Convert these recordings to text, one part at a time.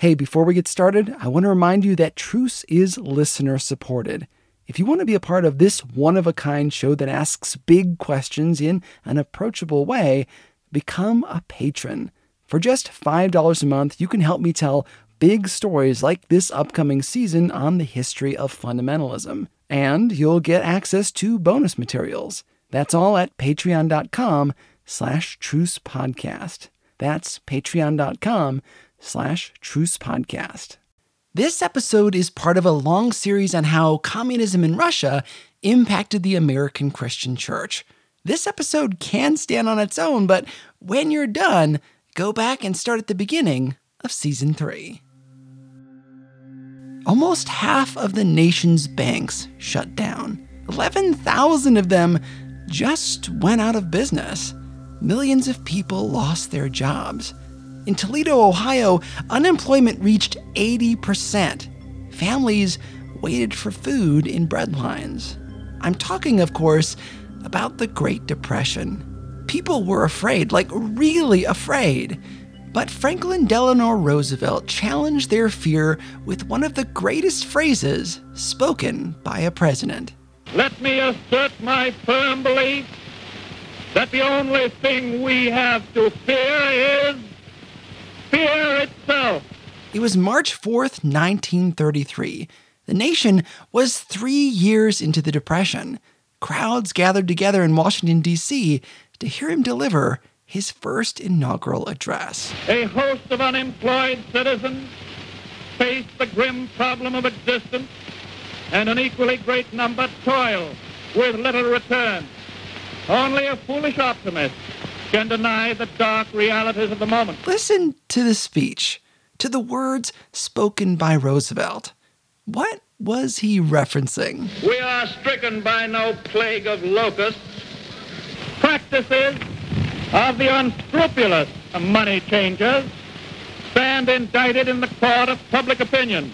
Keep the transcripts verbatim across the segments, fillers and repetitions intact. Hey, before we get started, I want to remind you that Truce is listener-supported. If you want to be a part of this one-of-a-kind show that asks big questions in an approachable way, become a patron. For just five dollars a month, you can help me tell big stories like this upcoming season on the history of fundamentalism. And you'll get access to bonus materials. That's all at patreon.com slash trucepodcast. That's patreon.com slash Truce Podcast. This episode is part of a long series on how communism in Russia impacted the American Christian church. This episode can stand on its own, but when you're done, go back and start at the beginning of season three. Almost half of the nation's banks shut down. eleven thousand of them just went out of business. Millions of people lost their jobs. In Toledo, Ohio, unemployment reached eighty percent. Families waited for food in bread lines. I'm talking, of course, about the Great Depression. People were afraid, like really afraid. But Franklin Delano Roosevelt challenged their fear with one of the greatest phrases spoken by a president. Let me assert my firm belief that the only thing we have to fear is fear itself. It was March fourth, nineteen thirty-three. The nation was three years into the Depression. Crowds gathered together in Washington, D C to hear him deliver his first inaugural address. A host of unemployed citizens face the grim problem of existence, and an equally great number toil with little return. Only a foolish optimist can deny the dark realities of the moment. Listen to the speech, to the words spoken by Roosevelt. What was he referencing? We are stricken by no plague of locusts. Practices of the unscrupulous money changers stand indicted in the court of public opinion,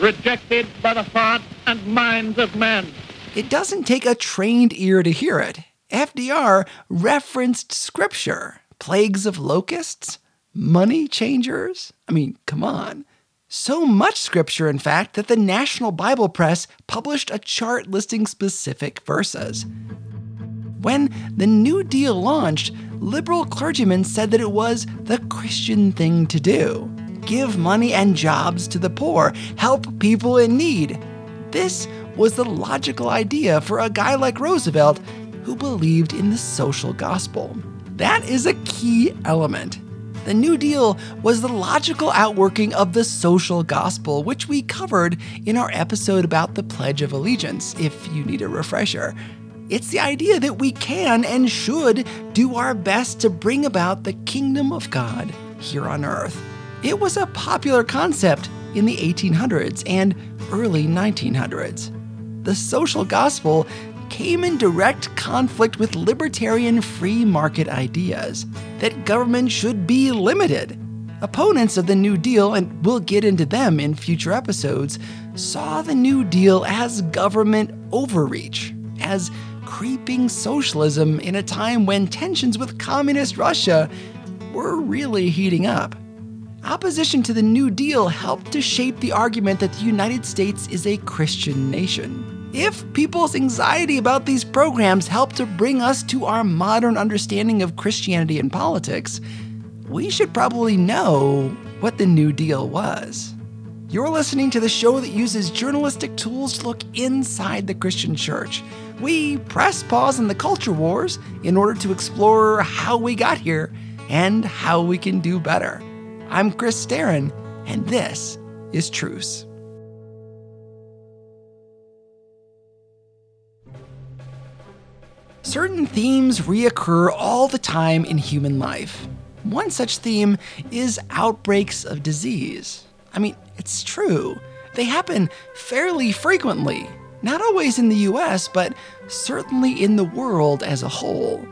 rejected by the hearts and minds of men. It doesn't take a trained ear to hear it. F D R referenced scripture. Plagues of locusts? Money changers? I mean, come on. So much scripture, in fact, that the National Bible Press published a chart listing specific verses. When the New Deal launched, liberal clergymen said that it was the Christian thing to do. Give money and jobs to the poor. Help people in need. This was the logical idea for a guy like Roosevelt, who believed in the social gospel. That is a key element. The New Deal was the logical outworking of the social gospel, which we covered in our episode about the Pledge of Allegiance, if you need a refresher. It's the idea that we can and should do our best to bring about the kingdom of God here on earth. It was a popular concept in the eighteen hundreds and early nineteen hundreds. The social gospel came in direct conflict with libertarian free market ideas that government should be limited. Opponents of the New Deal, and we'll get into them in future episodes, saw the New Deal as government overreach, as creeping socialism in a time when tensions with communist Russia were really heating up. Opposition to the New Deal helped to shape the argument that the United States is a Christian nation. If people's anxiety about these programs helped to bring us to our modern understanding of Christianity and politics, we should probably know what the New Deal was. You're listening to the show that uses journalistic tools to look inside the Christian church. We press pause on the culture wars in order to explore how we got here and how we can do better. I'm Chris Steeren, and this is Truce. Certain themes reoccur all the time in human life. One such theme is outbreaks of disease. I mean, it's true. They happen fairly frequently, not always in the U S, but certainly in the world as a whole.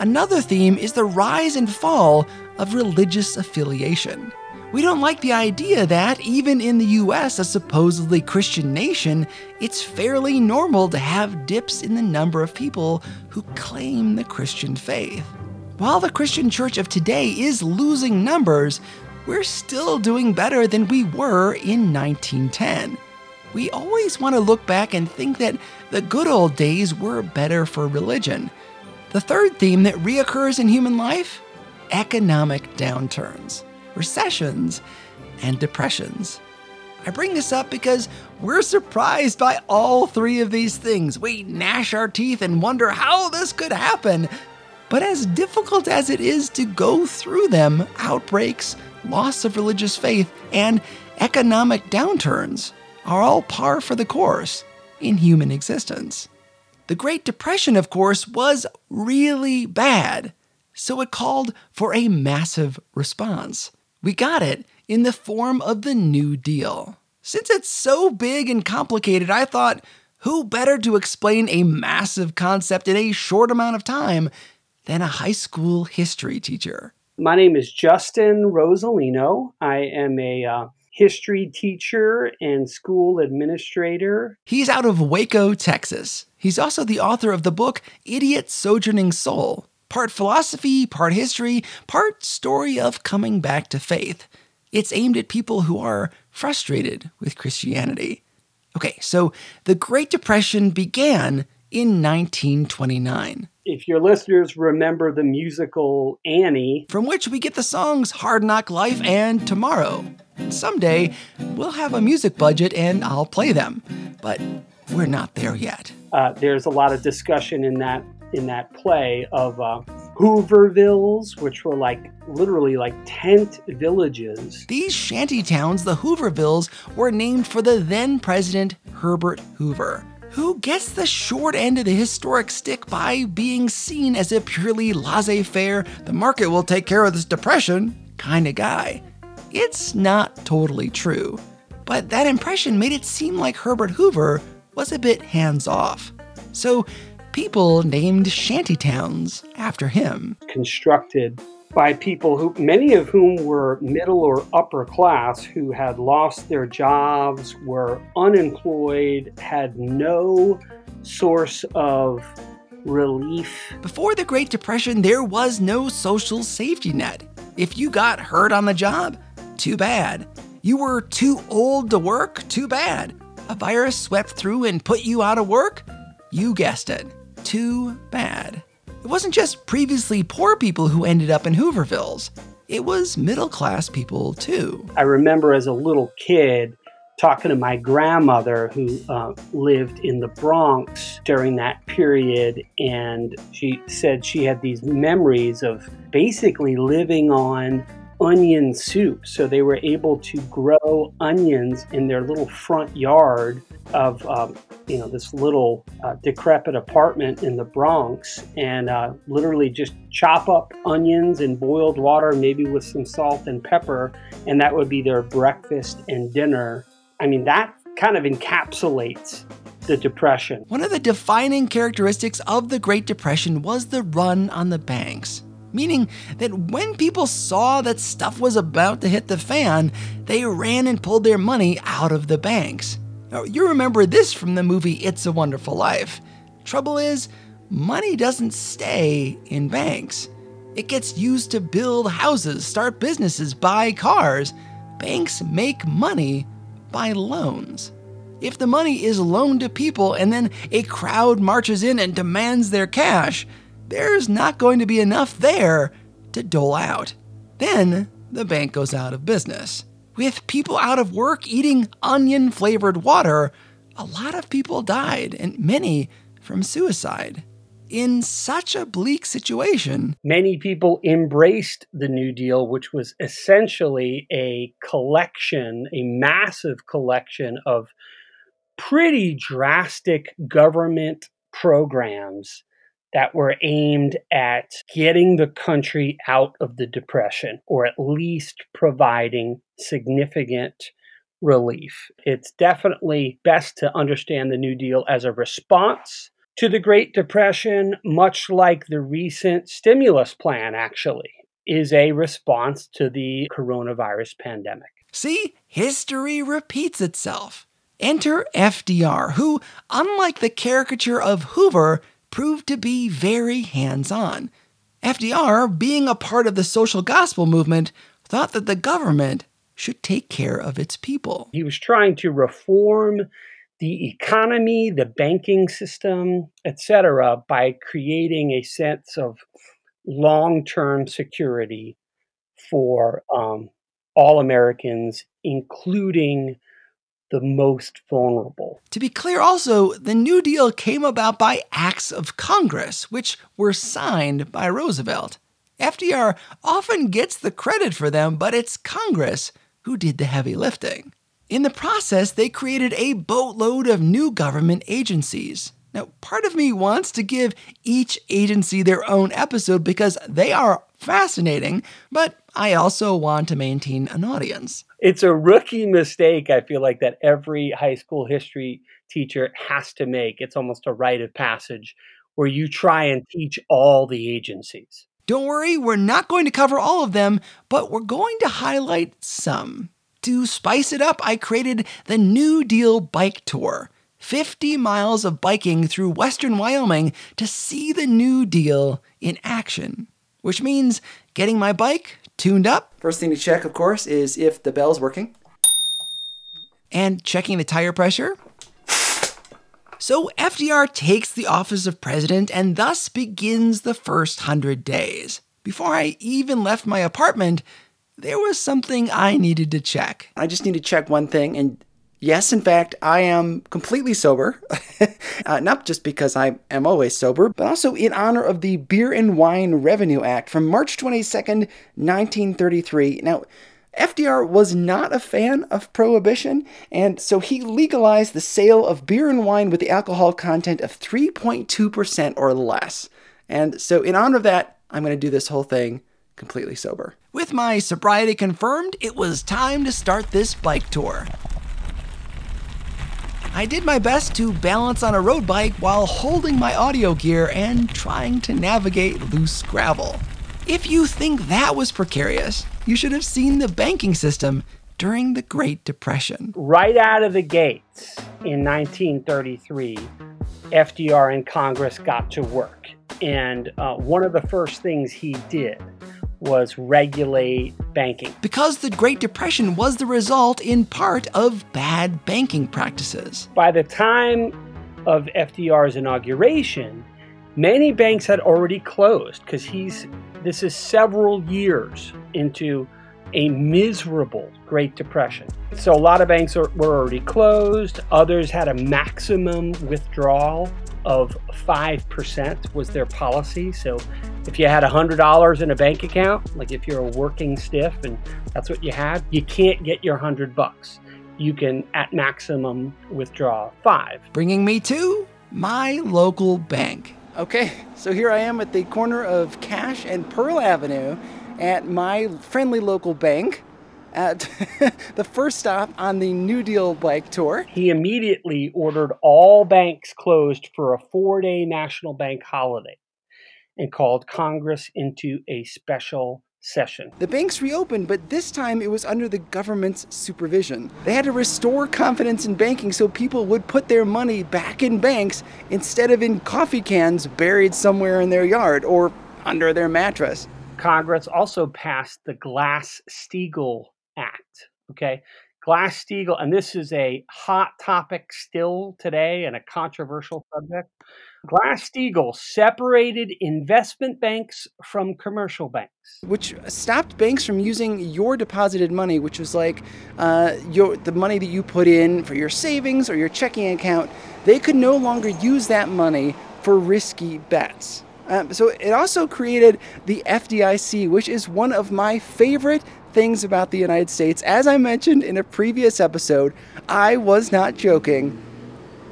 Another theme is the rise and fall of religious affiliation. We don't like the idea that, even in the U S, a supposedly Christian nation, it's fairly normal to have dips in the number of people who claim the Christian faith. While the Christian church of today is losing numbers, we're still doing better than we were in nineteen ten. We always want to look back and think that the good old days were better for religion. The third theme that reoccurs in human life? Economic downturns, recessions, and depressions. I bring this up because we're surprised by all three of these things. We gnash our teeth and wonder how this could happen. But as difficult as it is to go through them, outbreaks, loss of religious faith, and economic downturns are all par for the course in human existence. The Great Depression, of course, was really bad, so it called for a massive response. We got it in the form of the New Deal. Since it's so big and complicated, I thought, who better to explain a massive concept in a short amount of time than a high school history teacher? My name is Justin Rosolino. I am a... Uh... history teacher and school administrator. He's out of Waco, Texas. He's also the author of the book Idiot Sojourning Soul, part philosophy, part history, part story of coming back to faith. It's aimed at people who are frustrated with Christianity. Okay, so the Great Depression began in nineteen twenty-nine. If your listeners remember the musical Annie, from which we get the songs Hard Knock Life and Tomorrow. Someday, we'll have a music budget and I'll play them, but we're not there yet. Uh, there's a lot of discussion in that in that play of uh, Hoovervilles, which were like literally like tent villages. These shanty towns, the Hoovervilles, were named for the then president Herbert Hoover, who gets the short end of the historic stick by being seen as a purely laissez-faire, the market will take care of this depression kind of guy. It's not totally true, but that impression made it seem like Herbert Hoover was a bit hands-off. So people named shantytowns after him. Constructed by people who, many of whom were middle or upper class, who had lost their jobs, were unemployed, had no source of relief. Before the Great Depression, there was no social safety net. If you got hurt on the job, too bad. You were too old to work? Too bad. A virus swept through and put you out of work? You guessed it. Too bad. It wasn't just previously poor people who ended up in Hoovervilles. It was middle-class people, too. I remember as a little kid talking to my grandmother who uh, lived in the Bronx during that period, and she said she had these memories of basically living on onion soup. So they were able to grow onions in their little front yard of, um, you know, this little uh, decrepit apartment in the Bronx, and uh, literally just chop up onions in boiled water, maybe with some salt and pepper, and that would be their breakfast and dinner. I mean, that kind of encapsulates the Depression. One of the defining characteristics of the Great Depression was the run on the banks. Meaning that when people saw that stuff was about to hit the fan, they ran and pulled their money out of the banks. Now, you remember this from the movie It's a Wonderful Life. Trouble is, money doesn't stay in banks. It gets used to build houses, start businesses, buy cars. Banks make money by loans. If the money is loaned to people and then a crowd marches in and demands their cash, there's not going to be enough there to dole out. Then the bank goes out of business. With people out of work eating onion-flavored water, a lot of people died, and many from suicide. In such a bleak situation, many people embraced the New Deal, which was essentially a collection, a massive collection of pretty drastic government programs that were aimed at getting the country out of the Depression, or at least providing significant relief. It's definitely best to understand the New Deal as a response to the Great Depression, much like the recent stimulus plan, actually, is a response to the coronavirus pandemic. See, history repeats itself. Enter F D R, who, unlike the caricature of Hoover, proved to be very hands-on. F D R, being a part of the Social Gospel movement, thought that the government should take care of its people. He was trying to reform the economy, the banking system, et cetera, by creating a sense of long-term security for um, all Americans, including the most vulnerable. To be clear also, the New Deal came about by acts of Congress, which were signed by Roosevelt. F D R often gets the credit for them, but it's Congress who did the heavy lifting. In the process, they created a boatload of new government agencies. Now, part of me wants to give each agency their own episode because they are fascinating, but I also want to maintain an audience. It's a rookie mistake, I feel like, that every high school history teacher has to make. It's almost a rite of passage where you try and teach all the agencies. Don't worry, we're not going to cover all of them, but we're going to highlight some. To spice it up, I created the New Deal Bike Tour. fifty miles of biking through western Wyoming to see the New Deal in action, which means getting my bike tuned up. First thing to check, of course, is if the bell's working. And checking the tire pressure. So F D R takes the office of president and thus begins the first hundred days. Before I even left my apartment, there was something I needed to check. I just need to check one thing, and yes, in fact, I am completely sober. uh, not just because I am always sober, but also in honor of the Beer and Wine Revenue Act from March twenty-second, nineteen thirty-three. Now, F D R was not a fan of prohibition, and so he legalized the sale of beer and wine with the alcohol content of three point two percent or less. And so in honor of that, I'm going to do this whole thing completely sober. With my sobriety confirmed, it was time to start this bike tour. I did my best to balance on a road bike while holding my audio gear and trying to navigate loose gravel. If you think that was precarious, you should have seen the banking system during the Great Depression. Right out of the gates in nineteen thirty-three, F D R and Congress got to work. And uh, one of the first things he did was regulate banking. Because the Great Depression was the result, in part, of bad banking practices. By the time of F D R's inauguration, many banks had already closed because he's, this is several years into a miserable Great Depression. So a lot of banks are, were already closed. Others had a maximum withdrawal of five percent was their policy. So if you had one hundred dollars in a bank account, like if you're a working stiff and that's what you had, you can't get your one hundred bucks. You can, at maximum, withdraw five. Bringing me to my local bank. Okay, so here I am at the corner of Cash and Pearl Avenue at my friendly local bank at the first stop on the New Deal bike tour. He immediately ordered all banks closed for a four-day national bank holiday and called Congress into a special session. The banks reopened, but this time it was under the government's supervision. They had to restore confidence in banking so people would put their money back in banks instead of in coffee cans buried somewhere in their yard or under their mattress. Congress also passed the Glass-Steagall Act, okay? Glass-Steagall, and this is a hot topic still today and a controversial subject. Glass-Steagall separated investment banks from commercial banks. Which stopped banks from using your deposited money, which was like uh, your, the money that you put in for your savings or your checking account. They could no longer use that money for risky bets. Um, so it also created the F D I C, which is one of my favorite things about the United States. As I mentioned in a previous episode, I was not joking.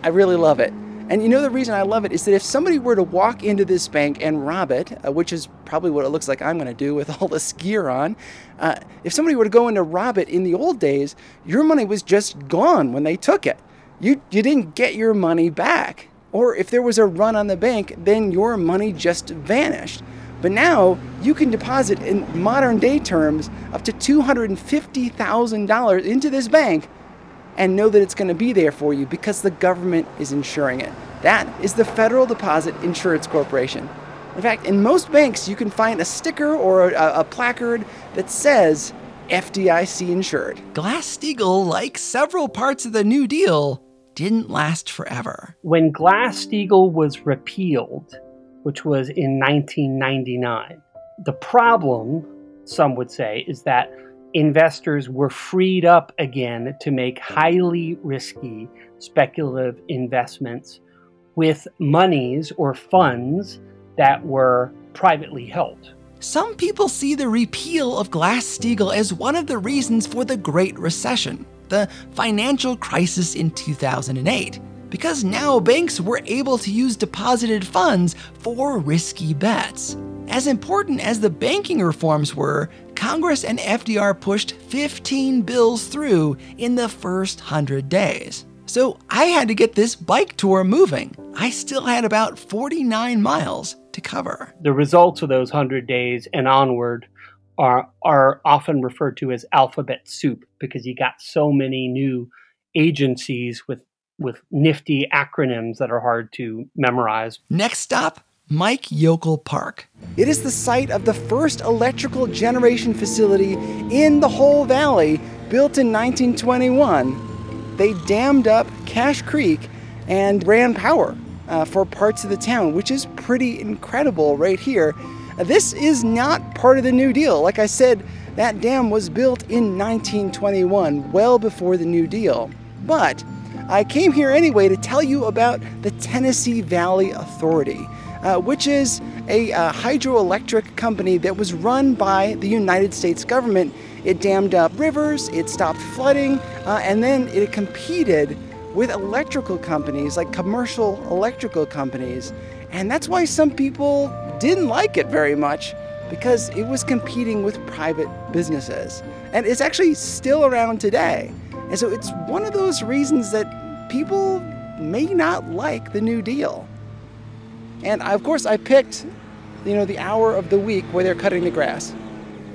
I really love it. And you know the reason I love it is that if somebody were to walk into this bank and rob it, uh, which is probably what it looks like I'm going to do with all this gear on, uh, if somebody were to go in to rob it in the old days, your money was just gone when they took it. You, you didn't get your money back. Or if there was a run on the bank, then your money just vanished. But now you can deposit, in modern day terms, up to two hundred fifty thousand dollars into this bank and know that it's going to be there for you because the government is insuring it. That is the Federal Deposit Insurance Corporation. In fact, in most banks, you can find a sticker or a, a placard that says F D I C insured. Glass-Steagall, like several parts of the New Deal, didn't last forever. When Glass-Steagall was repealed, which was in nineteen ninety-nine, the problem, some would say, is that investors were freed up again to make highly risky speculative investments with monies or funds that were privately held. Some people see the repeal of Glass-Steagall as one of the reasons for the Great Recession, the financial crisis in two thousand eight, because now banks were able to use deposited funds for risky bets. As important as the banking reforms were, Congress and F D R pushed fifteen bills through in the first one hundred days. So I had to get this bike tour moving. I still had about forty-nine miles to cover. The results of those one hundred days and onward are are often referred to as alphabet soup, because you got so many new agencies with, with nifty acronyms that are hard to memorize. Next stop, Mike Yokel Park. It is the site of the first electrical generation facility in the whole valley, built in nineteen twenty-one. They dammed up Cache Creek and ran power uh, for parts of the town, which is pretty incredible right here. This is not part of the New Deal. Like I said, that dam was built in nineteen twenty-one, well before the New Deal. But I came here anyway to tell you about the Tennessee Valley Authority, Uh, which is a uh, hydroelectric company that was run by the United States government. It dammed up rivers, it stopped flooding, uh, and then it competed with electrical companies, like commercial electrical companies. And that's why some people didn't like it very much, because it was competing with private businesses. And it's actually still around today. And so it's one of those reasons that people may not like the New Deal. And of course I picked, you know, the hour of the week where they're cutting the grass.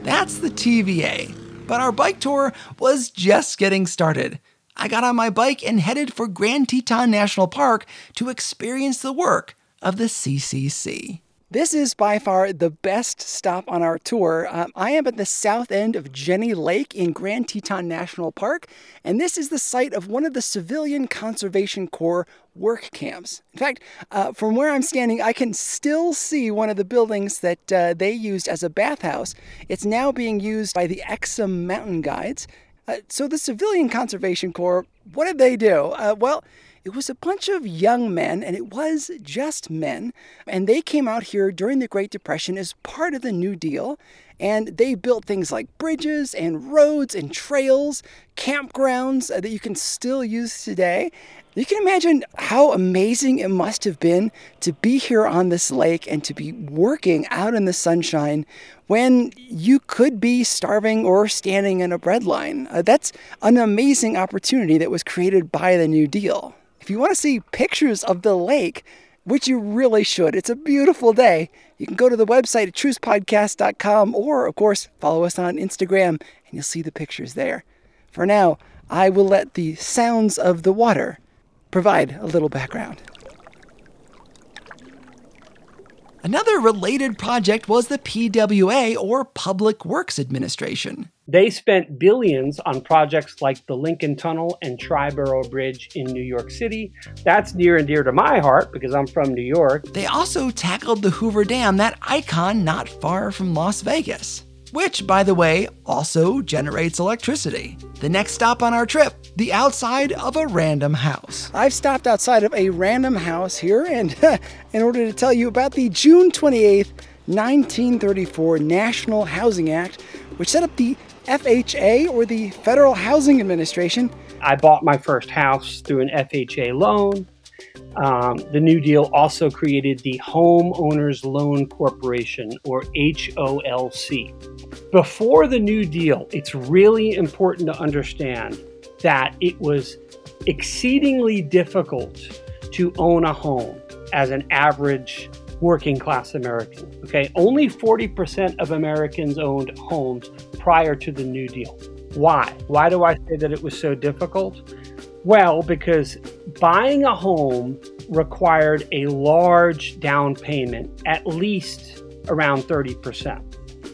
That's the T V A, but our bike tour was just getting started. I got on my bike and headed for Grand Teton National Park to experience the work of the C C C. This is by far the best stop on our tour. Um, I am at the south end of Jenny Lake in Grand Teton National Park, and this is the site of one of the Civilian Conservation Corps work camps. In fact, uh, from where I'm standing, I can still see one of the buildings that uh, they used as a bathhouse. It's now being used by the Exum Mountain Guides. Uh, so the Civilian Conservation Corps, what did they do? Uh, well, it was a bunch of young men, and it was just men, and they came out here during the Great Depression as part of the New Deal, and they built things like bridges and roads and trails, campgrounds that you can still use today. You can imagine how amazing it must have been to be here on this lake and to be working out in the sunshine when you could be starving or standing in a breadline. Uh, that's an amazing opportunity that was created by the New Deal. If you want to see pictures of the lake, which you really should, it's a beautiful day, you can go to the website at truce podcast dot com, or, of course, follow us on Instagram, and you'll see the pictures there. For now, I will let the sounds of the water provide a little background. Another related project was the P W A, or Public Works Administration. They spent billions on projects like the Lincoln Tunnel and Triborough Bridge in New York City. That's near and dear to my heart because I'm from New York. They also tackled the Hoover Dam, that icon not far from Las Vegas, which, by the way, also generates electricity. The next stop on our trip, the outside of a random house. I've stopped outside of a random house here and in order to tell you about the June twenty-eighth, nineteen thirty-four National Housing Act, which set up the F H A, or the Federal Housing Administration. I bought my first house through an F H A loan. Um, the New Deal also created the Home Owners Loan Corporation, or H O L C. Before the New Deal, it's really important to understand that it was exceedingly difficult to own a home as an average working class American. Okay, only forty percent of Americans owned homes prior to the New Deal. Why? Why do I say that it was so difficult? Well, because buying a home required a large down payment, at least around thirty percent.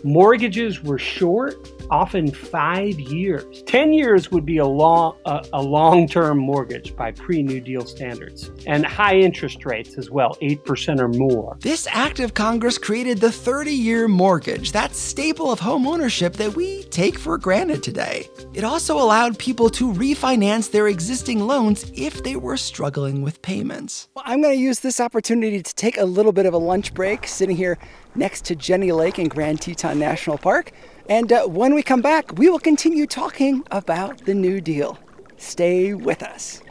Mortgages were short, often five years. Ten years would be a long, a, a long-term mortgage by pre-New Deal standards, and high interest rates as well, eight percent or more. This act of Congress created the thirty-year mortgage, that staple of home ownership that we take for granted today. It also allowed people to refinance their existing loans if they were struggling with payments. Well, I'm going to use this opportunity to take a little bit of a lunch break, sitting here next to Jenny Lake in Grand Teton National Park. And uh, when we come back, we will continue talking about the New Deal. Stay with us.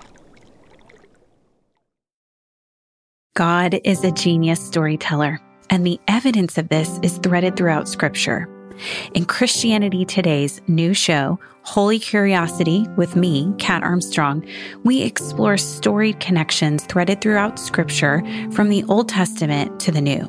God is a genius storyteller, and the evidence of this is threaded throughout Scripture. In Christianity Today's new show, Holy Curiosity, with me, Kat Armstrong, we explore storied connections threaded throughout Scripture from the Old Testament to the New.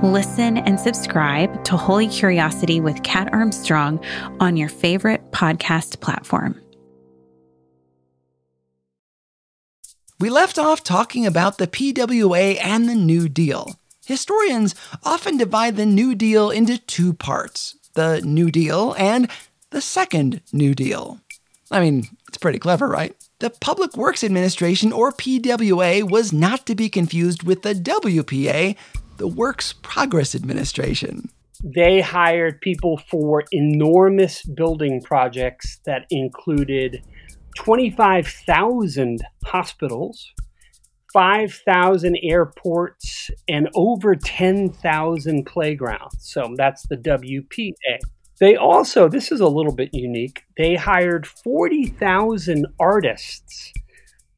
Listen and subscribe to Holy Curiosity with Kat Armstrong on your favorite podcast platform. We left off talking about the P W A and the New Deal. Historians often divide the New Deal into two parts, the New Deal and the Second New Deal. I mean, it's pretty clever, right? The Public Works Administration, or P W A, was not to be confused with the W P A, the Works Progress Administration. They hired people for enormous building projects that included twenty-five thousand hospitals, five thousand airports, and over ten thousand playgrounds. So that's the W P A. They also, this is a little bit unique, they hired forty thousand artists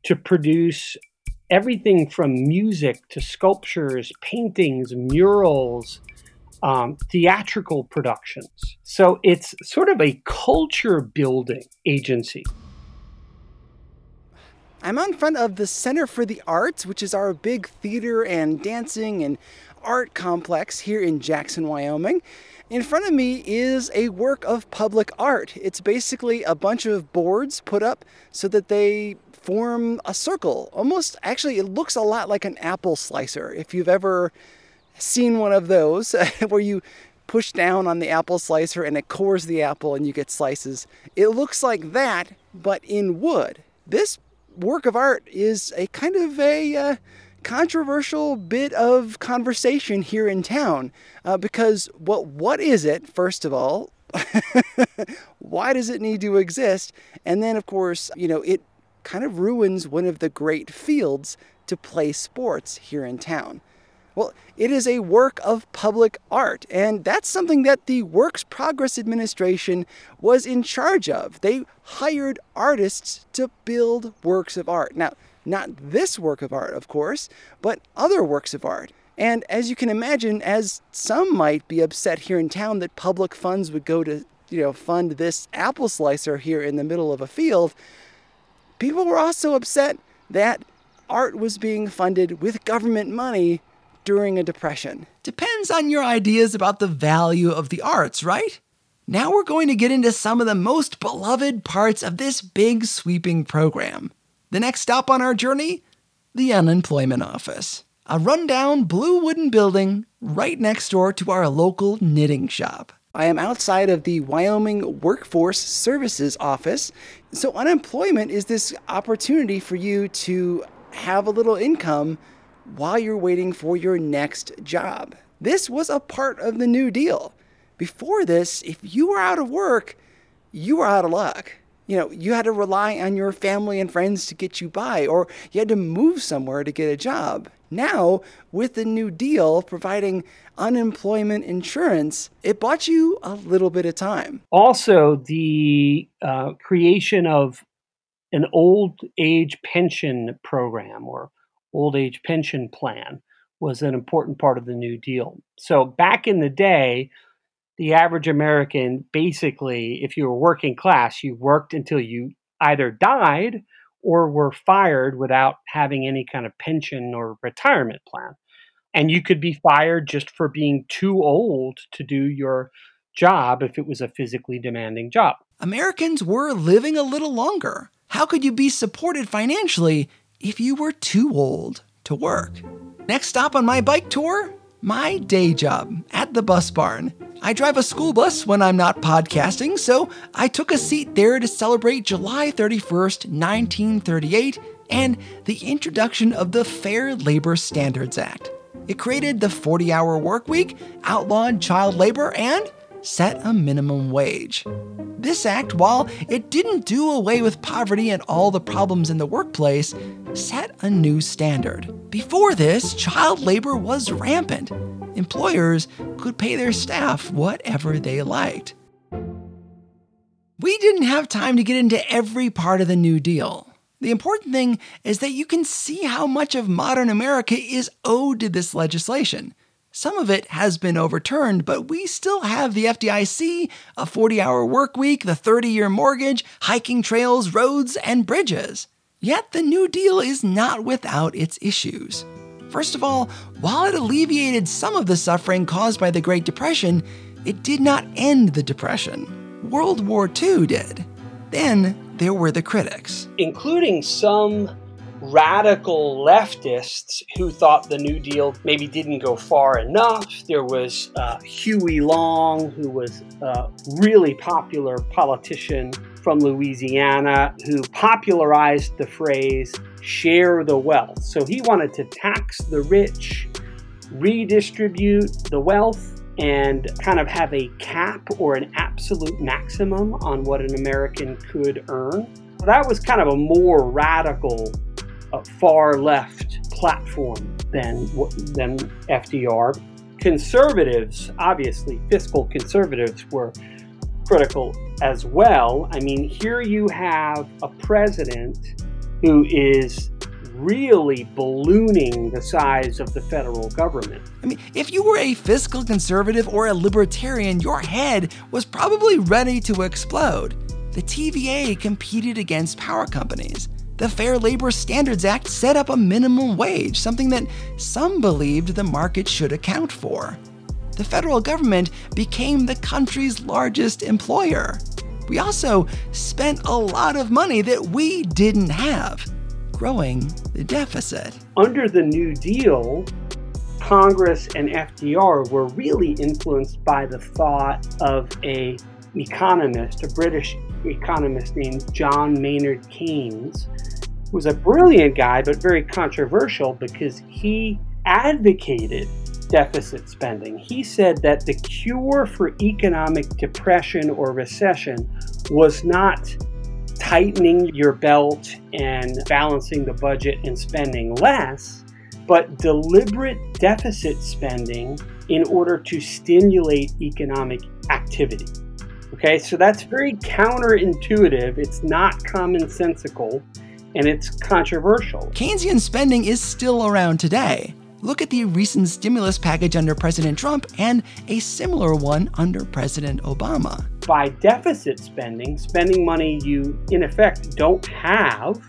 to produce everything from music to sculptures, paintings, murals, um, theatrical productions. So it's sort of a culture-building agency. I'm in front of the Center for the Arts, which is our big theater and dancing and art complex here in Jackson, Wyoming. In front of me is a work of public art. It's basically a bunch of boards put up so that they form a circle. Almost, actually, it looks a lot like an apple slicer. If you've ever seen one of those where you push down on the apple slicer and it cores the apple and you get slices, it looks like that, but in wood. This work of art is a kind of a uh, controversial bit of conversation here in town uh, because what well, what is it, first of all? Why does it need to exist? And then, of course, you know, it kind of ruins one of the great fields to play sports here in town. Well, it is a work of public art, and that's something that the Works Progress Administration was in charge of. They hired artists to build works of art. Now, not this work of art, of course, but other works of art. And as you can imagine, as some might be upset here in town that public funds would go to, you know, fund this apple slicer here in the middle of a field, people were also upset that art was being funded with government money during a depression. Depends on your ideas about the value of the arts, right? Now we're going to get into some of the most beloved parts of this big sweeping program. The next stop on our journey, the unemployment office. A rundown blue wooden building right next door to our local knitting shop. I am outside of the Wyoming Workforce Services office. So unemployment is this opportunity for you to have a little income while you're waiting for your next job. This was a part of the New Deal. Before this, if you were out of work, you were out of luck. You know, you had to rely on your family and friends to get you by, or you had to move somewhere to get a job. Now, with the New Deal providing unemployment insurance, it bought you a little bit of time. Also, the uh, creation of an old age pension program or old age pension plan was an important part of the New Deal. So back in the day, the average American, basically, if you were working class, you worked until you either died or were fired without having any kind of pension or retirement plan. And you could be fired just for being too old to do your job if it was a physically demanding job. Americans were living a little longer. How could you be supported financially if you were too old to work? Next stop on my bike tour, my day job at the bus barn. I drive a school bus when I'm not podcasting, so I took a seat there to celebrate July thirty-first, nineteen thirty-eight, and the introduction of the Fair Labor Standards Act. It created the forty-hour work week, outlawed child labor, and set a minimum wage. This act, while it didn't do away with poverty and all the problems in the workplace, set a new standard. Before this, child labor was rampant. Employers could pay their staff whatever they liked. We didn't have time to get into every part of the New Deal. The important thing is that you can see how much of modern America is owed to this legislation. Some of it has been overturned, but we still have the F D I C, a forty-hour work week, the thirty-year mortgage, hiking trails, roads, and bridges. Yet the New Deal is not without its issues. First of all, while it alleviated some of the suffering caused by the Great Depression, it did not end the Depression. World War Two did. Then there were the critics, including some radical leftists who thought the New Deal maybe didn't go far enough. There was uh, Huey Long, who was a really popular politician from Louisiana, who popularized the phrase, share the wealth. So he wanted to tax the rich, redistribute the wealth, and kind of have a cap or an absolute maximum on what an American could earn. So that was kind of a more radical a far-left platform than, than F D R. Conservatives, obviously, fiscal conservatives were critical as well. I mean, here you have a president who is really ballooning the size of the federal government. I mean, if you were a fiscal conservative or a libertarian, your head was probably ready to explode. The T V A competed against power companies. The Fair Labor Standards Act set up a minimum wage, something that some believed the market should account for. The federal government became the country's largest employer. We also spent a lot of money that we didn't have, growing the deficit. Under the New Deal, Congress and F D R were really influenced by the thought of an economist, a British economist named John Maynard Keynes, who was a brilliant guy but very controversial because he advocated deficit spending. He said that the cure for economic depression or recession was not tightening your belt and balancing the budget and spending less, but deliberate deficit spending in order to stimulate economic activity. Okay, so that's very counterintuitive, it's not commonsensical, and it's controversial. Keynesian spending is still around today. Look at the recent stimulus package under President Trump and a similar one under President Obama. By deficit spending, spending money you, in effect, don't have,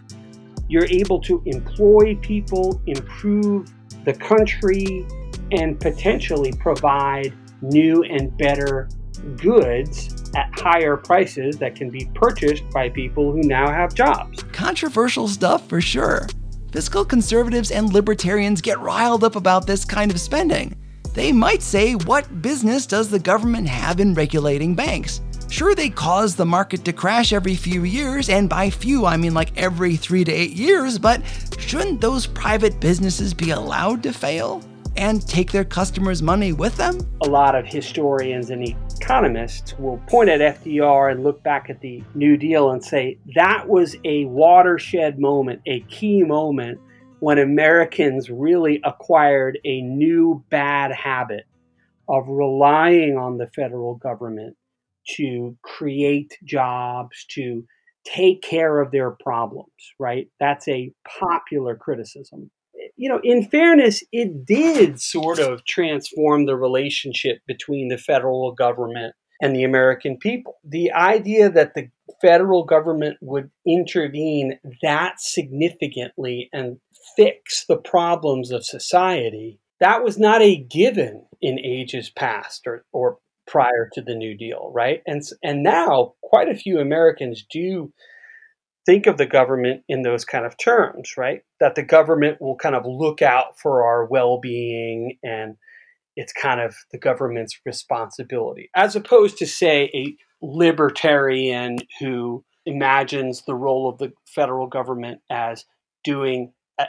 you're able to employ people, improve the country, and potentially provide new and better goods at higher prices that can be purchased by people who now have jobs. Controversial stuff for sure. Fiscal conservatives and libertarians get riled up about this kind of spending. They might say, what business does the government have in regulating banks? Sure, they cause the market to crash every few years, and by few, I mean like every three to eight years, but shouldn't those private businesses be allowed to fail and take their customers' money with them? A lot of historians and economists will point at F D R and look back at the New Deal and say, that was a watershed moment, a key moment when Americans really acquired a new bad habit of relying on the federal government to create jobs, to take care of their problems, right? That's a popular criticism. you know, in fairness, it did sort of transform the relationship between the federal government and the American people. The idea that the federal government would intervene that significantly and fix the problems of society, that was not a given in ages past or, or prior to the New Deal, right? And, and now quite a few Americans do think of the government in those kind of terms, right? That the government will kind of look out for our well-being, and it's kind of the government's responsibility, as opposed to, say, a libertarian who imagines the role of the federal government as doing a,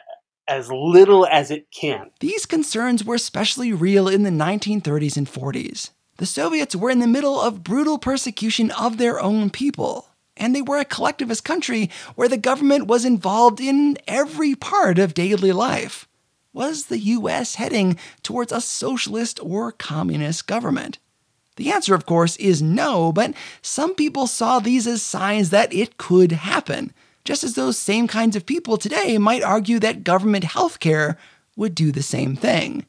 as little as it can. These concerns were especially real in the nineteen thirties and forties. The Soviets were in the middle of brutal persecution of their own people, and they were a collectivist country where the government was involved in every part of daily life. Was the U S heading towards a socialist or communist government? The answer, of course, is no, but some people saw these as signs that it could happen, just as those same kinds of people today might argue that government healthcare would do the same thing.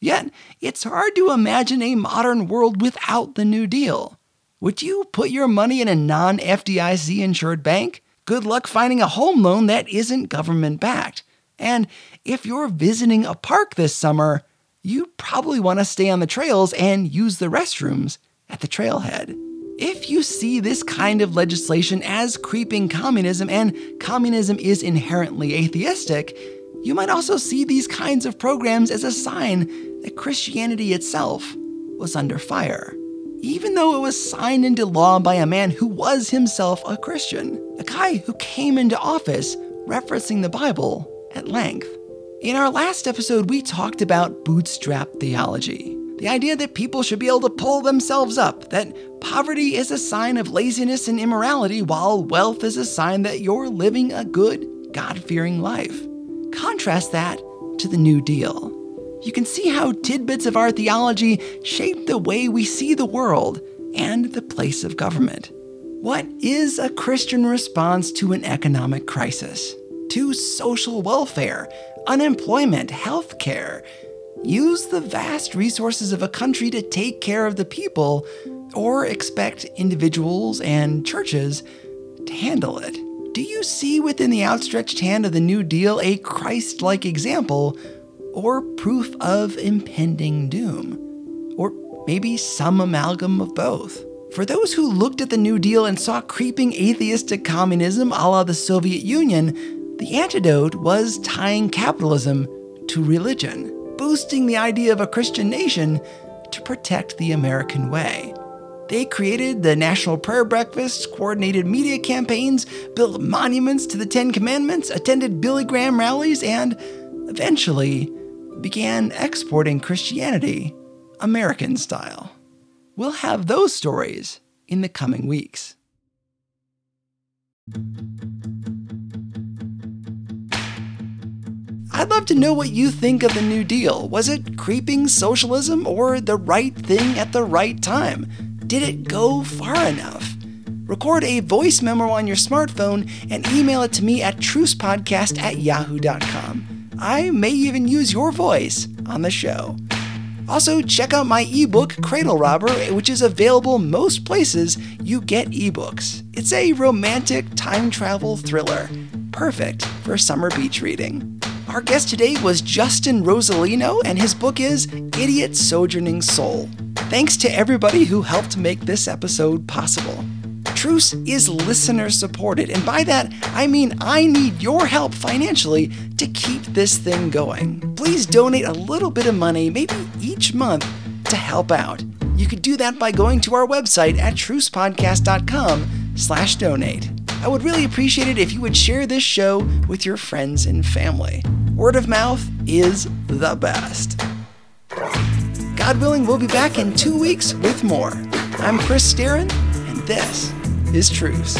Yet, it's hard to imagine a modern world without the New Deal. Would you put your money in a non F D I C insured bank? Good luck finding a home loan that isn't government-backed. And if you're visiting a park this summer, you probably want to stay on the trails and use the restrooms at the trailhead. If you see this kind of legislation as creeping communism, and communism is inherently atheistic, you might also see these kinds of programs as a sign that Christianity itself was under fire, even though it was signed into law by a man who was himself a Christian, a guy who came into office referencing the Bible at length. In our last episode, we talked about bootstrap theology, the idea that people should be able to pull themselves up, that poverty is a sign of laziness and immorality, while wealth is a sign that you're living a good, God-fearing life. Contrast that to the New Deal. You can see how tidbits of our theology shape the way we see the world and the place of government. What is a Christian response to an economic crisis? To social welfare, unemployment, health care? Use the vast resources of a country to take care of the people, or expect individuals and churches to handle it? Do you see within the outstretched hand of the New Deal a Christ-like example, or proof of impending doom? Or maybe some amalgam of both? For those who looked at the New Deal and saw creeping atheistic communism a la the Soviet Union, the antidote was tying capitalism to religion, boosting the idea of a Christian nation to protect the American way. They created the National Prayer Breakfast, coordinated media campaigns, built monuments to the Ten Commandments, attended Billy Graham rallies, and eventually began exporting Christianity, American style. We'll have those stories in the coming weeks. I'd love to know what you think of the New Deal. Was it creeping socialism or the right thing at the right time? Did it go far enough? Record a voice memo on your smartphone and email it to me at trucepodcast at yahoo dot com. I may even use your voice on the show. Also, check out my ebook, Cradle Robber, which is available most places you get ebooks. It's a romantic time travel thriller, perfect for summer beach reading. Our guest today was Justin Rosolino, and his book is Idiot Sojourning Soul. Thanks to everybody who helped make this episode possible. Truce is listener-supported, and by that, I mean I need your help financially to keep this thing going. Please donate a little bit of money, maybe each month, to help out. You could do that by going to our website at trucepodcast dot com slash donate. I would really appreciate it if you would share this show with your friends and family. Word of mouth is the best. God willing, we'll be back in two weeks with more. I'm Chris Steeren, and this is Truce.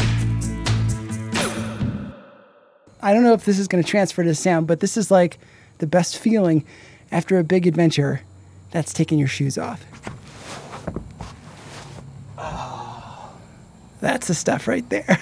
I don't know if this is going to transfer to sound, but this is like the best feeling after a big adventure. That's taking your shoes off. That's the stuff right there.